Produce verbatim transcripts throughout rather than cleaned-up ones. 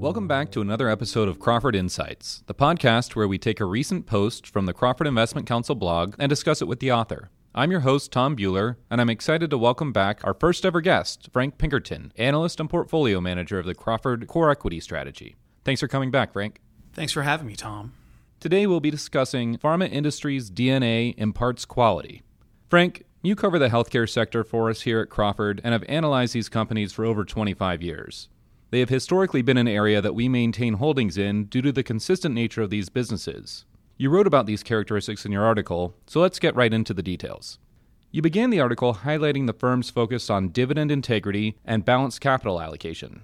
Welcome back to another episode of Crawford Insights, the podcast where we take a recent post from the Crawford Investment Council blog and discuss it with the author. I'm your host, Tom Bueller, and I'm excited to welcome back our first ever guest, Frank Pinkerton, analyst and portfolio manager of the Crawford Core Equity Strategy. Thanks for coming back, Frank. Thanks for having me, Tom. Today we'll be discussing pharma industry's D N A imparts quality. Frank, you cover the healthcare sector for us here at Crawford and have analyzed these companies for over twenty-five years. They have historically been an area that we maintain holdings in due to the consistent nature of these businesses. You wrote about these characteristics in your article, so let's get right into the details. You began the article highlighting the firm's focus on dividend integrity and balanced capital allocation.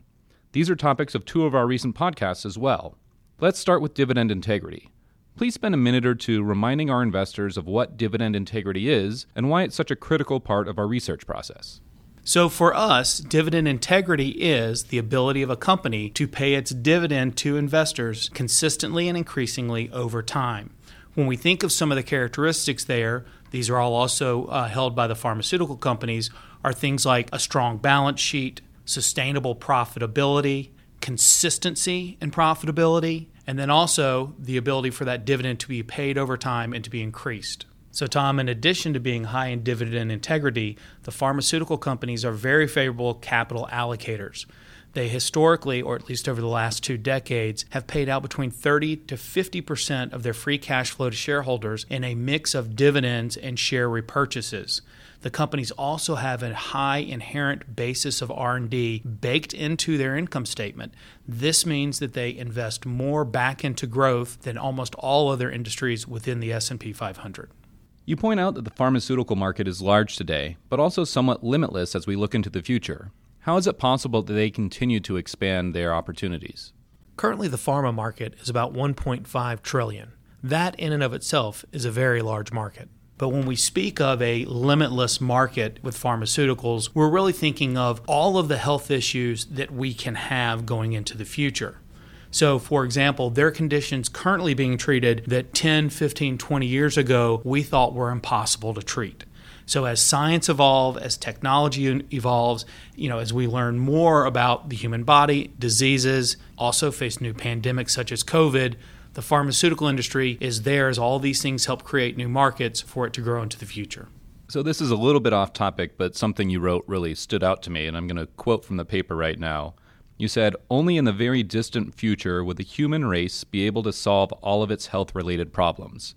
These are topics of two of our recent podcasts as well. Let's start with dividend integrity. Please spend a minute or two reminding our investors of what dividend integrity is and why it's such a critical part of our research process. So for us, dividend integrity is the ability of a company to pay its dividend to investors consistently and increasingly over time. When we think of some of the characteristics there, these are all also uh, held by the pharmaceutical companies, are things like a strong balance sheet, sustainable profitability, consistency in profitability, and then also the ability for that dividend to be paid over time and to be increased. So, Tom, in addition to being high in dividend integrity, the pharmaceutical companies are very favorable capital allocators. They historically, or at least over the last two decades, have paid out between thirty to fifty percent of their free cash flow to shareholders in a mix of dividends and share repurchases. The companies also have a high inherent basis of R and D baked into their income statement. This means that they invest more back into growth than almost all other industries within the S and P five hundred. You point out that the pharmaceutical market is large today, but also somewhat limitless as we look into the future. How is it possible that they continue to expand their opportunities? Currently, the pharma market is about one point five trillion dollars. That in and of itself is a very large market. But when we speak of a limitless market with pharmaceuticals, we're really thinking of all of the health issues that we can have going into the future. So, for example, there are conditions currently being treated that ten, fifteen, twenty years ago we thought were impossible to treat. So as science evolves, as technology evolves, you know, as we learn more about the human body, diseases, also face new pandemics such as COVID, the pharmaceutical industry is there as all these things help create new markets for it to grow into the future. So this is a little bit off topic, but something you wrote really stood out to me, and I'm going to quote from the paper right now. You said, "Only in the very distant future would the human race be able to solve all of its health-related problems."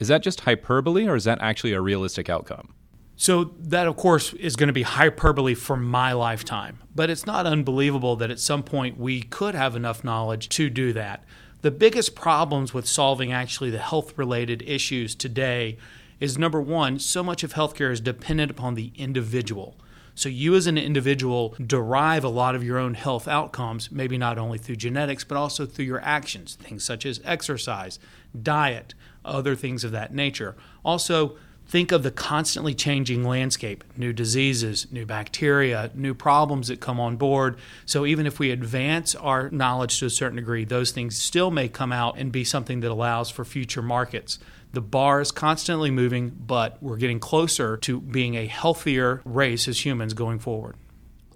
Is that just hyperbole, or is that actually a realistic outcome? So that, of course, is going to be hyperbole for my lifetime. But it's not unbelievable that at some point we could have enough knowledge to do that. The biggest problems with solving actually the health-related issues today is, number one, so much of healthcare is dependent upon the individual. So you as an individual derive a lot of your own health outcomes, maybe not only through genetics, but also through your actions, things such as exercise, diet, other things of that nature. Also, think of the constantly changing landscape, new diseases, new bacteria, new problems that come on board. So even if we advance our knowledge to a certain degree, those things still may come out and be something that allows for future markets. The bar is constantly moving, but we're getting closer to being a healthier race as humans going forward.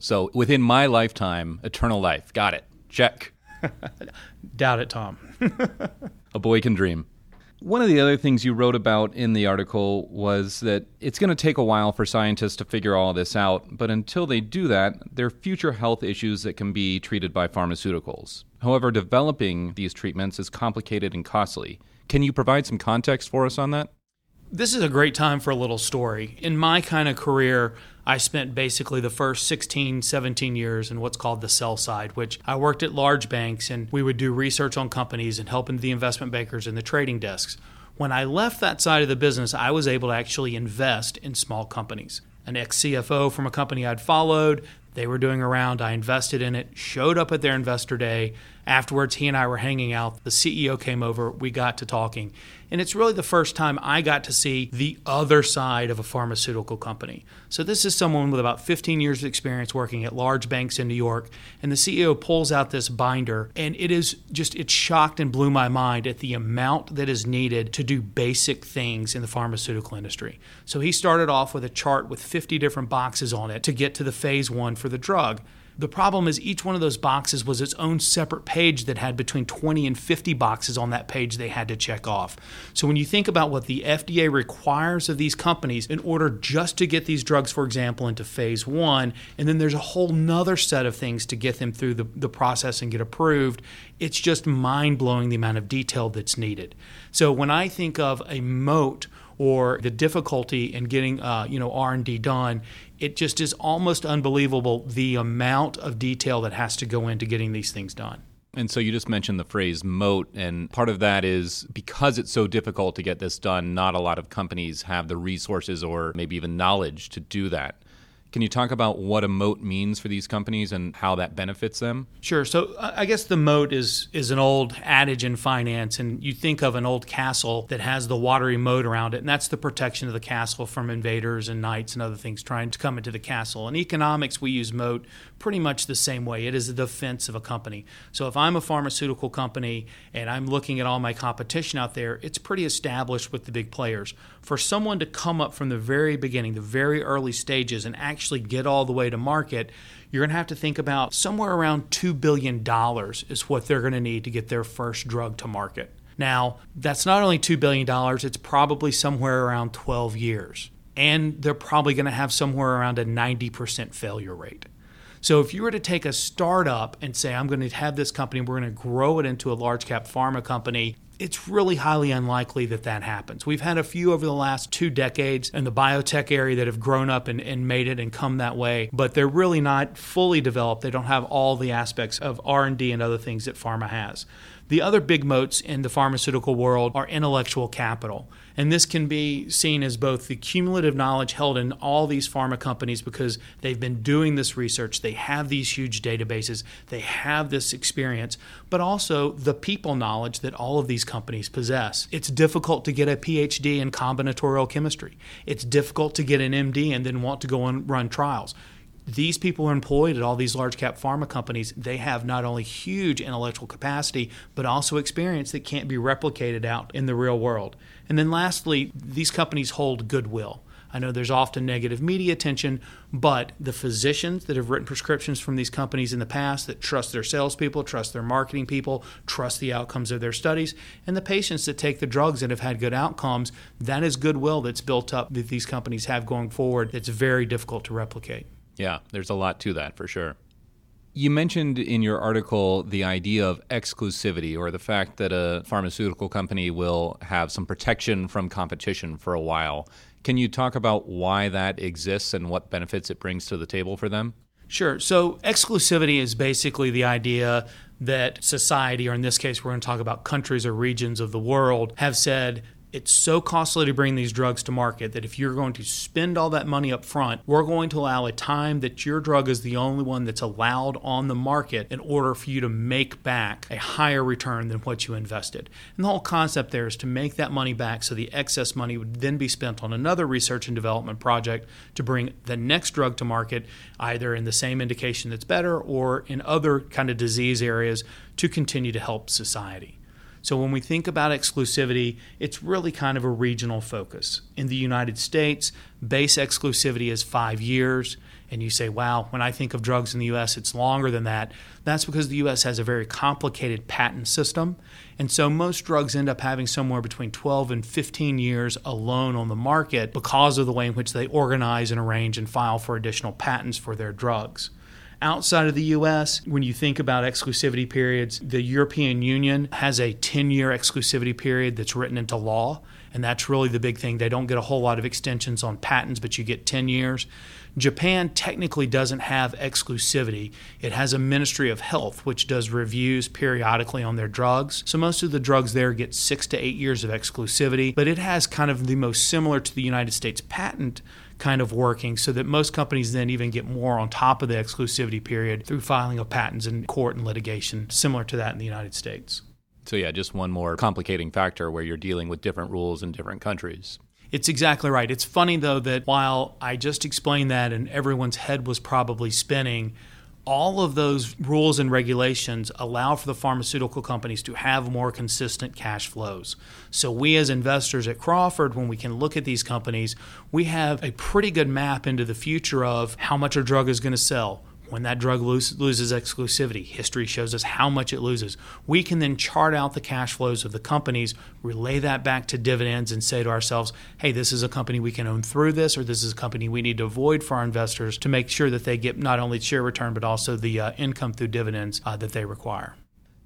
So within my lifetime, eternal life. Got it. Check. Doubt it, Tom. A boy can dream. One of the other things you wrote about in the article was that it's going to take a while for scientists to figure all this out, but until they do that, there are future health issues that can be treated by pharmaceuticals. However, developing these treatments is complicated and costly. Can you provide some context for us on that? This is a great time for a little story. In my kind of career, I spent basically the first sixteen, seventeen years in what's called the sell side, which I worked at large banks, and we would do research on companies and helping the investment bankers and the trading desks. When I left that side of the business, I was able to actually invest in small companies. An ex-C F O from a company I'd followed, they were doing a round, I invested in it, showed up at their investor day. Afterwards, he and I were hanging out. The C E O came over, we got to talking. And it's really the first time I got to see the other side of a pharmaceutical company. So this is someone with about fifteen years of experience working at large banks in New York. And the C E O pulls out this binder, and it is just, it shocked and blew my mind at the amount that is needed to do basic things in the pharmaceutical industry. So he started off with a chart with fifty different boxes on it to get to the phase one for the drug. The problem is each one of those boxes was its own separate page that had between twenty and fifty boxes on that page they had to check off. So when you think about what the F D A requires of these companies in order just to get these drugs, for example, into phase one, and then there's a whole nother set of things to get them through the, the process and get approved, it's just mind-blowing the amount of detail that's needed. So when I think of a moat or the difficulty in getting uh, you know R and D done, it just is almost unbelievable the amount of detail that has to go into getting these things done. And so you just mentioned the phrase moat, and part of that is because it's so difficult to get this done, not a lot of companies have the resources or maybe even knowledge to do that. Can you talk about what a moat means for these companies and how that benefits them? Sure. So I guess the moat is is an old adage in finance, and you think of an old castle that has the watery moat around it, and that's the protection of the castle from invaders and knights and other things trying to come into the castle. In economics, we use moat pretty much the same way. It is the defense of a company. So if I'm a pharmaceutical company and I'm looking at all my competition out there, it's pretty established with the big players. For someone to come up from the very beginning, the very early stages, and actually actually get all the way to market, you're going to have to think about somewhere around two billion dollars is what they're going to need to get their first drug to market. Now, that's not only two billion dollars, it's probably somewhere around twelve years. And they're probably going to have somewhere around a ninety percent failure rate. So if you were to take a startup and say, I'm going to have this company, we're going to grow it into a large cap pharma company, it's really highly unlikely that that happens. We've had a few over the last two decades in the biotech area that have grown up and, and made it and come that way, but they're really not fully developed. They don't have all the aspects of R and D and other things that pharma has. The other big moats in the pharmaceutical world are intellectual capital. And this can be seen as both the cumulative knowledge held in all these pharma companies because they've been doing this research, they have these huge databases, they have this experience, but also the people knowledge that all of these companies possess. It's difficult to get a P H D in combinatorial chemistry. It's difficult to get an M D and then want to go and run trials. These people are employed at all these large cap pharma companies. They have not only huge intellectual capacity, but also experience that can't be replicated out in the real world. And then lastly, these companies hold goodwill. I know there's often negative media attention, but the physicians that have written prescriptions from these companies in the past that trust their salespeople, trust their marketing people, trust the outcomes of their studies, and the patients that take the drugs and have had good outcomes, that is goodwill that's built up that these companies have going forward that's very difficult to replicate. Yeah, there's a lot to that for sure. You mentioned in your article the idea of exclusivity, or the fact that a pharmaceutical company will have some protection from competition for a while. Can you talk about why that exists and what benefits it brings to the table for them? Sure. So exclusivity is basically the idea that society, or in this case, we're going to talk about countries or regions of the world, have said, it's so costly to bring these drugs to market that if you're going to spend all that money up front, we're going to allow a time that your drug is the only one that's allowed on the market in order for you to make back a higher return than what you invested. And the whole concept there is to make that money back so the excess money would then be spent on another research and development project to bring the next drug to market, either in the same indication that's better or in other kind of disease areas to continue to help society. So when we think about exclusivity, it's really kind of a regional focus. In the United States, base exclusivity is five years. And you say, wow, when I think of drugs in the U S, it's longer than that. That's because the U S has a very complicated patent system. And so most drugs end up having somewhere between twelve and fifteen years alone on the market because of the way in which they organize and arrange and file for additional patents for their drugs. Outside of the U S, when you think about exclusivity periods, the European Union has a ten-year exclusivity period that's written into law, and that's really the big thing. They don't get a whole lot of extensions on patents, but you get ten years. Japan technically doesn't have exclusivity. It has a Ministry of Health, which does reviews periodically on their drugs. So most of the drugs there get six to eight years of exclusivity, but it has kind of the most similar to the United States patent kind of working so that most companies then even get more on top of the exclusivity period through filing of patents in court and litigation, similar to that in the United States. So yeah, just one more complicating factor where you're dealing with different rules in different countries. It's exactly right. It's funny though that while I just explained that and everyone's head was probably spinning, all of those rules and regulations allow for the pharmaceutical companies to have more consistent cash flows. So we as investors at Crawford, when we can look at these companies, we have a pretty good map into the future of how much a drug is going to sell, When that drug lose, loses exclusivity, history shows us how much it loses. We can then chart out the cash flows of the companies, relay that back to dividends, and say to ourselves, hey, this is a company we can own through this, or this is a company we need to avoid for our investors to make sure that they get not only share return, but also the uh, income through dividends uh, that they require.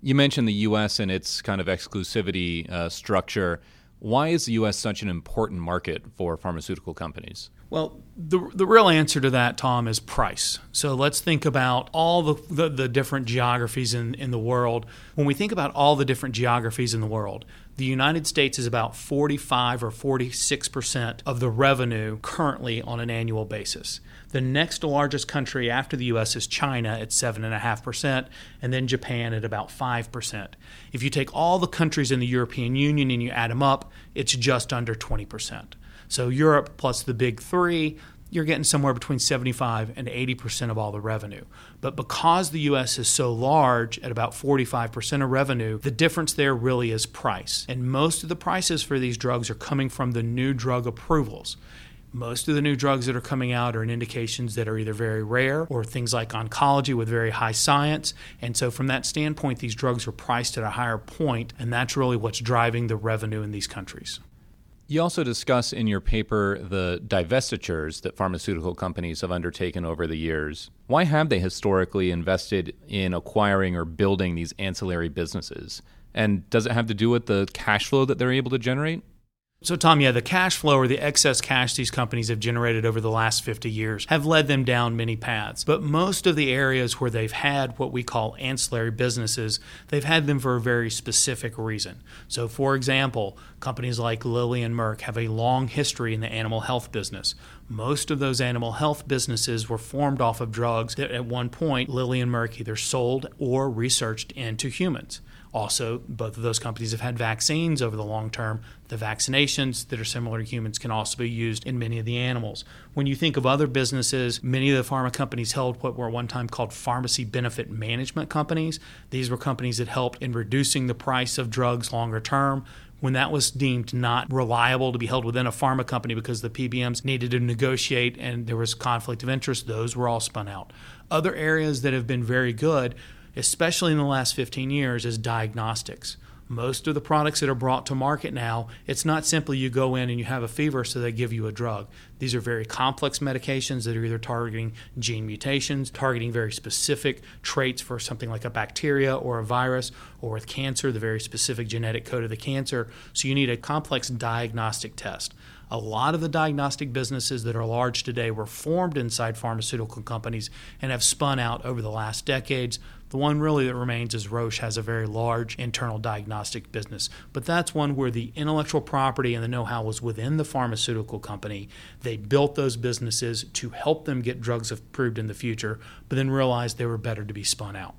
You mentioned the U S and its kind of exclusivity uh, structure. Why is the U S such an important market for pharmaceutical companies? Well, the the real answer to that, Tom, is price. So let's think about all the, the, the different geographies in, in the world. When we think about all the different geographies in the world, the United States is about forty-five or forty-six percent of the revenue currently on an annual basis. The next largest country after the U S is China at seven point five percent, and then Japan at about five percent. If you take all the countries in the European Union and you add them up, it's just under twenty percent. So Europe plus the big three, you're getting somewhere between seventy-five and eighty percent of all the revenue. But because the U S is so large at about forty-five percent of revenue, the difference there really is price. And most of the prices for these drugs are coming from the new drug approvals. Most of the new drugs that are coming out are in indications that are either very rare or things like oncology with very high science. And so from that standpoint, these drugs are priced at a higher point, and that's really what's driving the revenue in these countries. You also discuss in your paper the divestitures that pharmaceutical companies have undertaken over the years. Why have they historically invested in acquiring or building these ancillary businesses? And does it have to do with the cash flow that they're able to generate? So, Tom, yeah, the cash flow or the excess cash these companies have generated over the last fifty years have led them down many paths. But most of the areas where they've had what we call ancillary businesses, they've had them for a very specific reason. So, for example, companies like Lilly and Merck have a long history in the animal health business. Most of those animal health businesses were formed off of drugs that at one point Lilly and Merck either sold or researched into humans. Also, both of those companies have had vaccines over the long term. The vaccinations that are similar to humans can also be used in many of the animals. When you think of other businesses, many of the pharma companies held what were one time called pharmacy benefit management companies. These were companies that helped in reducing the price of drugs longer term. When that was deemed not reliable to be held within a pharma company because the P B Ms needed to negotiate and there was conflict of interest, those were all spun out. Other areas that have been very good, especially in the last fifteen years, is diagnostics. Most of the products that are brought to market now, it's not simply you go in and you have a fever, so they give you a drug. These are very complex medications that are either targeting gene mutations, targeting very specific traits for something like a bacteria or a virus, or with cancer, the very specific genetic code of the cancer. So you need a complex diagnostic test. A lot of the diagnostic businesses that are large today were formed inside pharmaceutical companies and have spun out over the last decades. The one really that remains is Roche has a very large internal diagnostic business. But that's one where the intellectual property and the know-how was within the pharmaceutical company. They built those businesses to help them get drugs approved in the future, but then realized they were better to be spun out.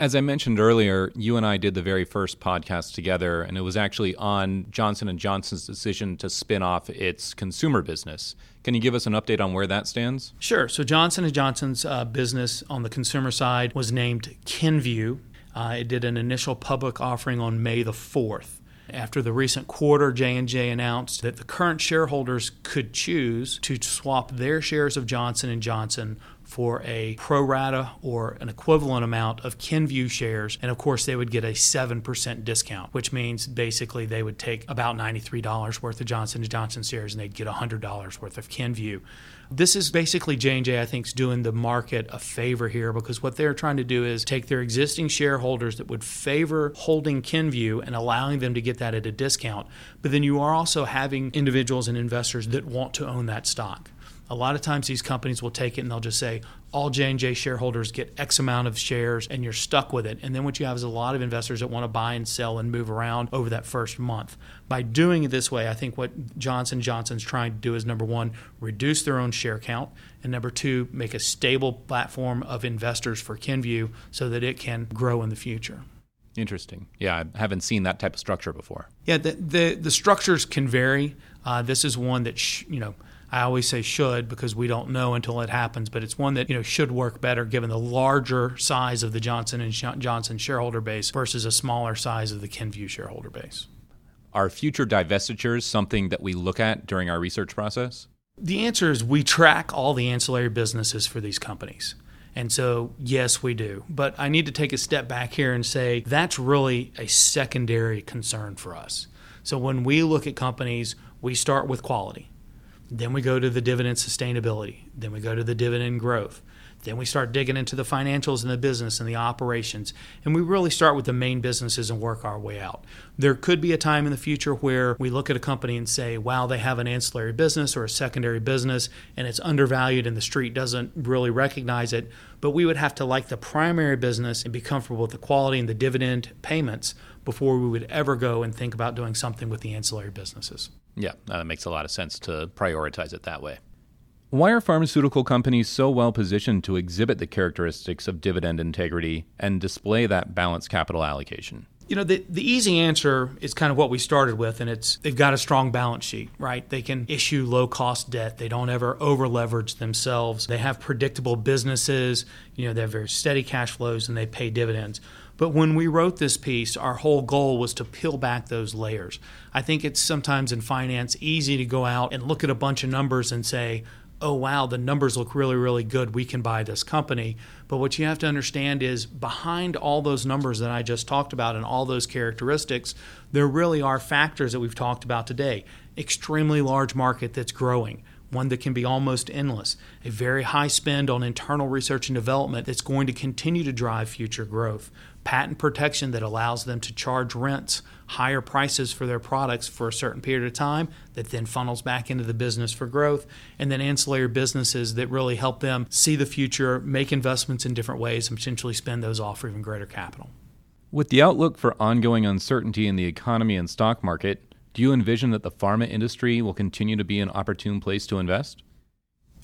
As I mentioned earlier, you and I did the very first podcast together, and it was actually on Johnson and Johnson's decision to spin off its consumer business. Can you give us an update on where that stands? Sure. So Johnson and Johnson's uh, business on the consumer side was named Kenvue. Uh, it did an initial public offering on May the fourth. After the recent quarter, J and J announced that the current shareholders could choose to swap their shares of Johnson and Johnson for a pro rata or an equivalent amount of Kenvue shares. And of course, they would get a seven percent discount, which means basically they would take about ninety-three dollars worth of Johnson and Johnson shares and they'd get one hundred dollars worth of Kenvue. This is basically J and J, I think, is doing the market a favor here because what they're trying to do is take their existing shareholders that would favor holding Kenvue and allowing them to get that at a discount. But then you are also having individuals and investors that want to own that stock. A lot of times these companies will take it and they'll just say, all J and J shareholders get X amount of shares and you're stuck with it. And then what you have is a lot of investors that want to buy and sell and move around over that first month. By doing it this way, I think what Johnson and Johnson's trying to do is, number one, reduce their own share count, and number two, make a stable platform of investors for Kenvue so that it can grow in the future. Interesting. Yeah, I haven't seen that type of structure before. Yeah, the the, the structures can vary. Uh, this is one that, sh- you know, I always say should because we don't know until it happens, but it's one that, you know, should work better given the larger size of the Johnson and Johnson shareholder base versus a smaller size of the Kenvue shareholder base. Are future divestitures something that we look at during our research process? The answer is we track all the ancillary businesses for these companies. And so, yes, we do. But I need to take a step back here and say that's really a secondary concern for us. So when we look at companies, we start with quality. Then we go to the dividend sustainability. Then we go to the dividend growth. Then we start digging into the financials and the business and the operations. And we really start with the main businesses and work our way out. There could be a time in the future where we look at a company and say, wow, they have an ancillary business or a secondary business, and it's undervalued and the street doesn't really recognize it. But we would have to like the primary business and be comfortable with the quality and the dividend payments before we would ever go and think about doing something with the ancillary businesses. Yeah, that makes a lot of sense to prioritize it that way. Why are pharmaceutical companies so well positioned to exhibit the characteristics of dividend integrity and display that balanced capital allocation? You know, the, the easy answer is kind of what we started with, and it's they've got a strong balance sheet, right? They can issue low-cost debt. They don't ever over-leverage themselves. They have predictable businesses. You know, they have very steady cash flows, and they pay dividends. But when we wrote this piece, our whole goal was to peel back those layers. I think it's sometimes in finance easy to go out and look at a bunch of numbers and say, oh, wow, the numbers look really, really good. We can buy this company. But what you have to understand is behind all those numbers that I just talked about and all those characteristics, there really are factors that we've talked about today. Extremely large market that's growing, one that can be almost endless, a very high spend on internal research and development that's going to continue to drive future growth, patent protection that allows them to charge rents, higher prices for their products for a certain period of time that then funnels back into the business for growth, and then ancillary businesses that really help them see the future, make investments in different ways, and potentially spend those off for even greater capital. With the outlook for ongoing uncertainty in the economy and stock market, do you envision that the pharma industry will continue to be an opportune place to invest?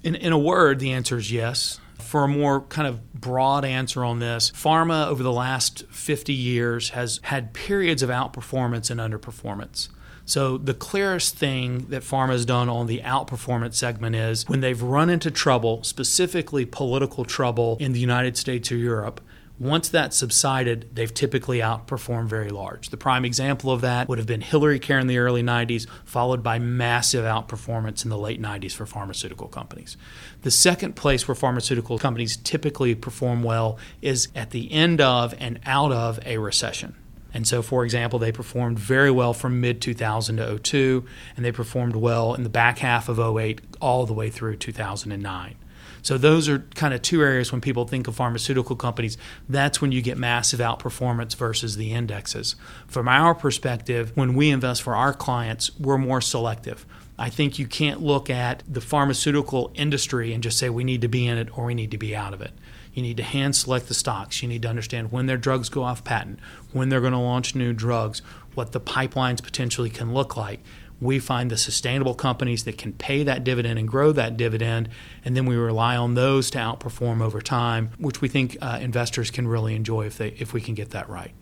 In, in a word, the answer is yes. For a more kind of broad answer on this, pharma over the last fifty years has had periods of outperformance and underperformance. So the clearest thing that pharma has done on the outperformance segment is when they've run into trouble, specifically political trouble in the United States or Europe, once that subsided, they've typically outperformed very large. The prime example of that would have been Hillary care in the early nineties, followed by massive outperformance in the late nineties for pharmaceutical companies. The second place where pharmaceutical companies typically perform well is at the end of and out of a recession. And so, for example, they performed very well from mid two thousand to oh two, and they performed well in the back half of oh eight all the way through two thousand nine. So those are kind of two areas when people think of pharmaceutical companies. That's when you get massive outperformance versus the indexes. From our perspective, when we invest for our clients, we're more selective. I think you can't look at the pharmaceutical industry and just say we need to be in it or we need to be out of it. You need to hand select the stocks. You need to understand when their drugs go off patent, when they're going to launch new drugs, what the pipelines potentially can look like. We find the sustainable companies that can pay that dividend and grow that dividend, and then we rely on those to outperform over time, which we think uh, investors can really enjoy if they if we can get that right.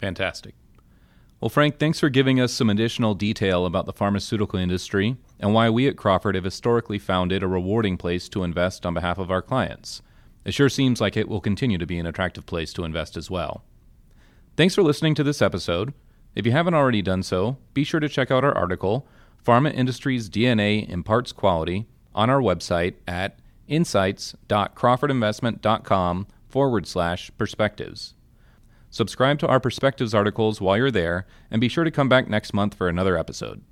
Fantastic. Well, Frank, thanks for giving us some additional detail about the pharmaceutical industry and why we at Crawford have historically found it a rewarding place to invest on behalf of our clients. It sure seems like it will continue to be an attractive place to invest as well. Thanks for listening to this episode. If you haven't already done so, be sure to check out our article, Pharma Industry's D N A Imparts Quality, on our website at insights.crawfordinvestment.com forward slash perspectives. Subscribe to our perspectives articles while you're there, and be sure to come back next month for another episode.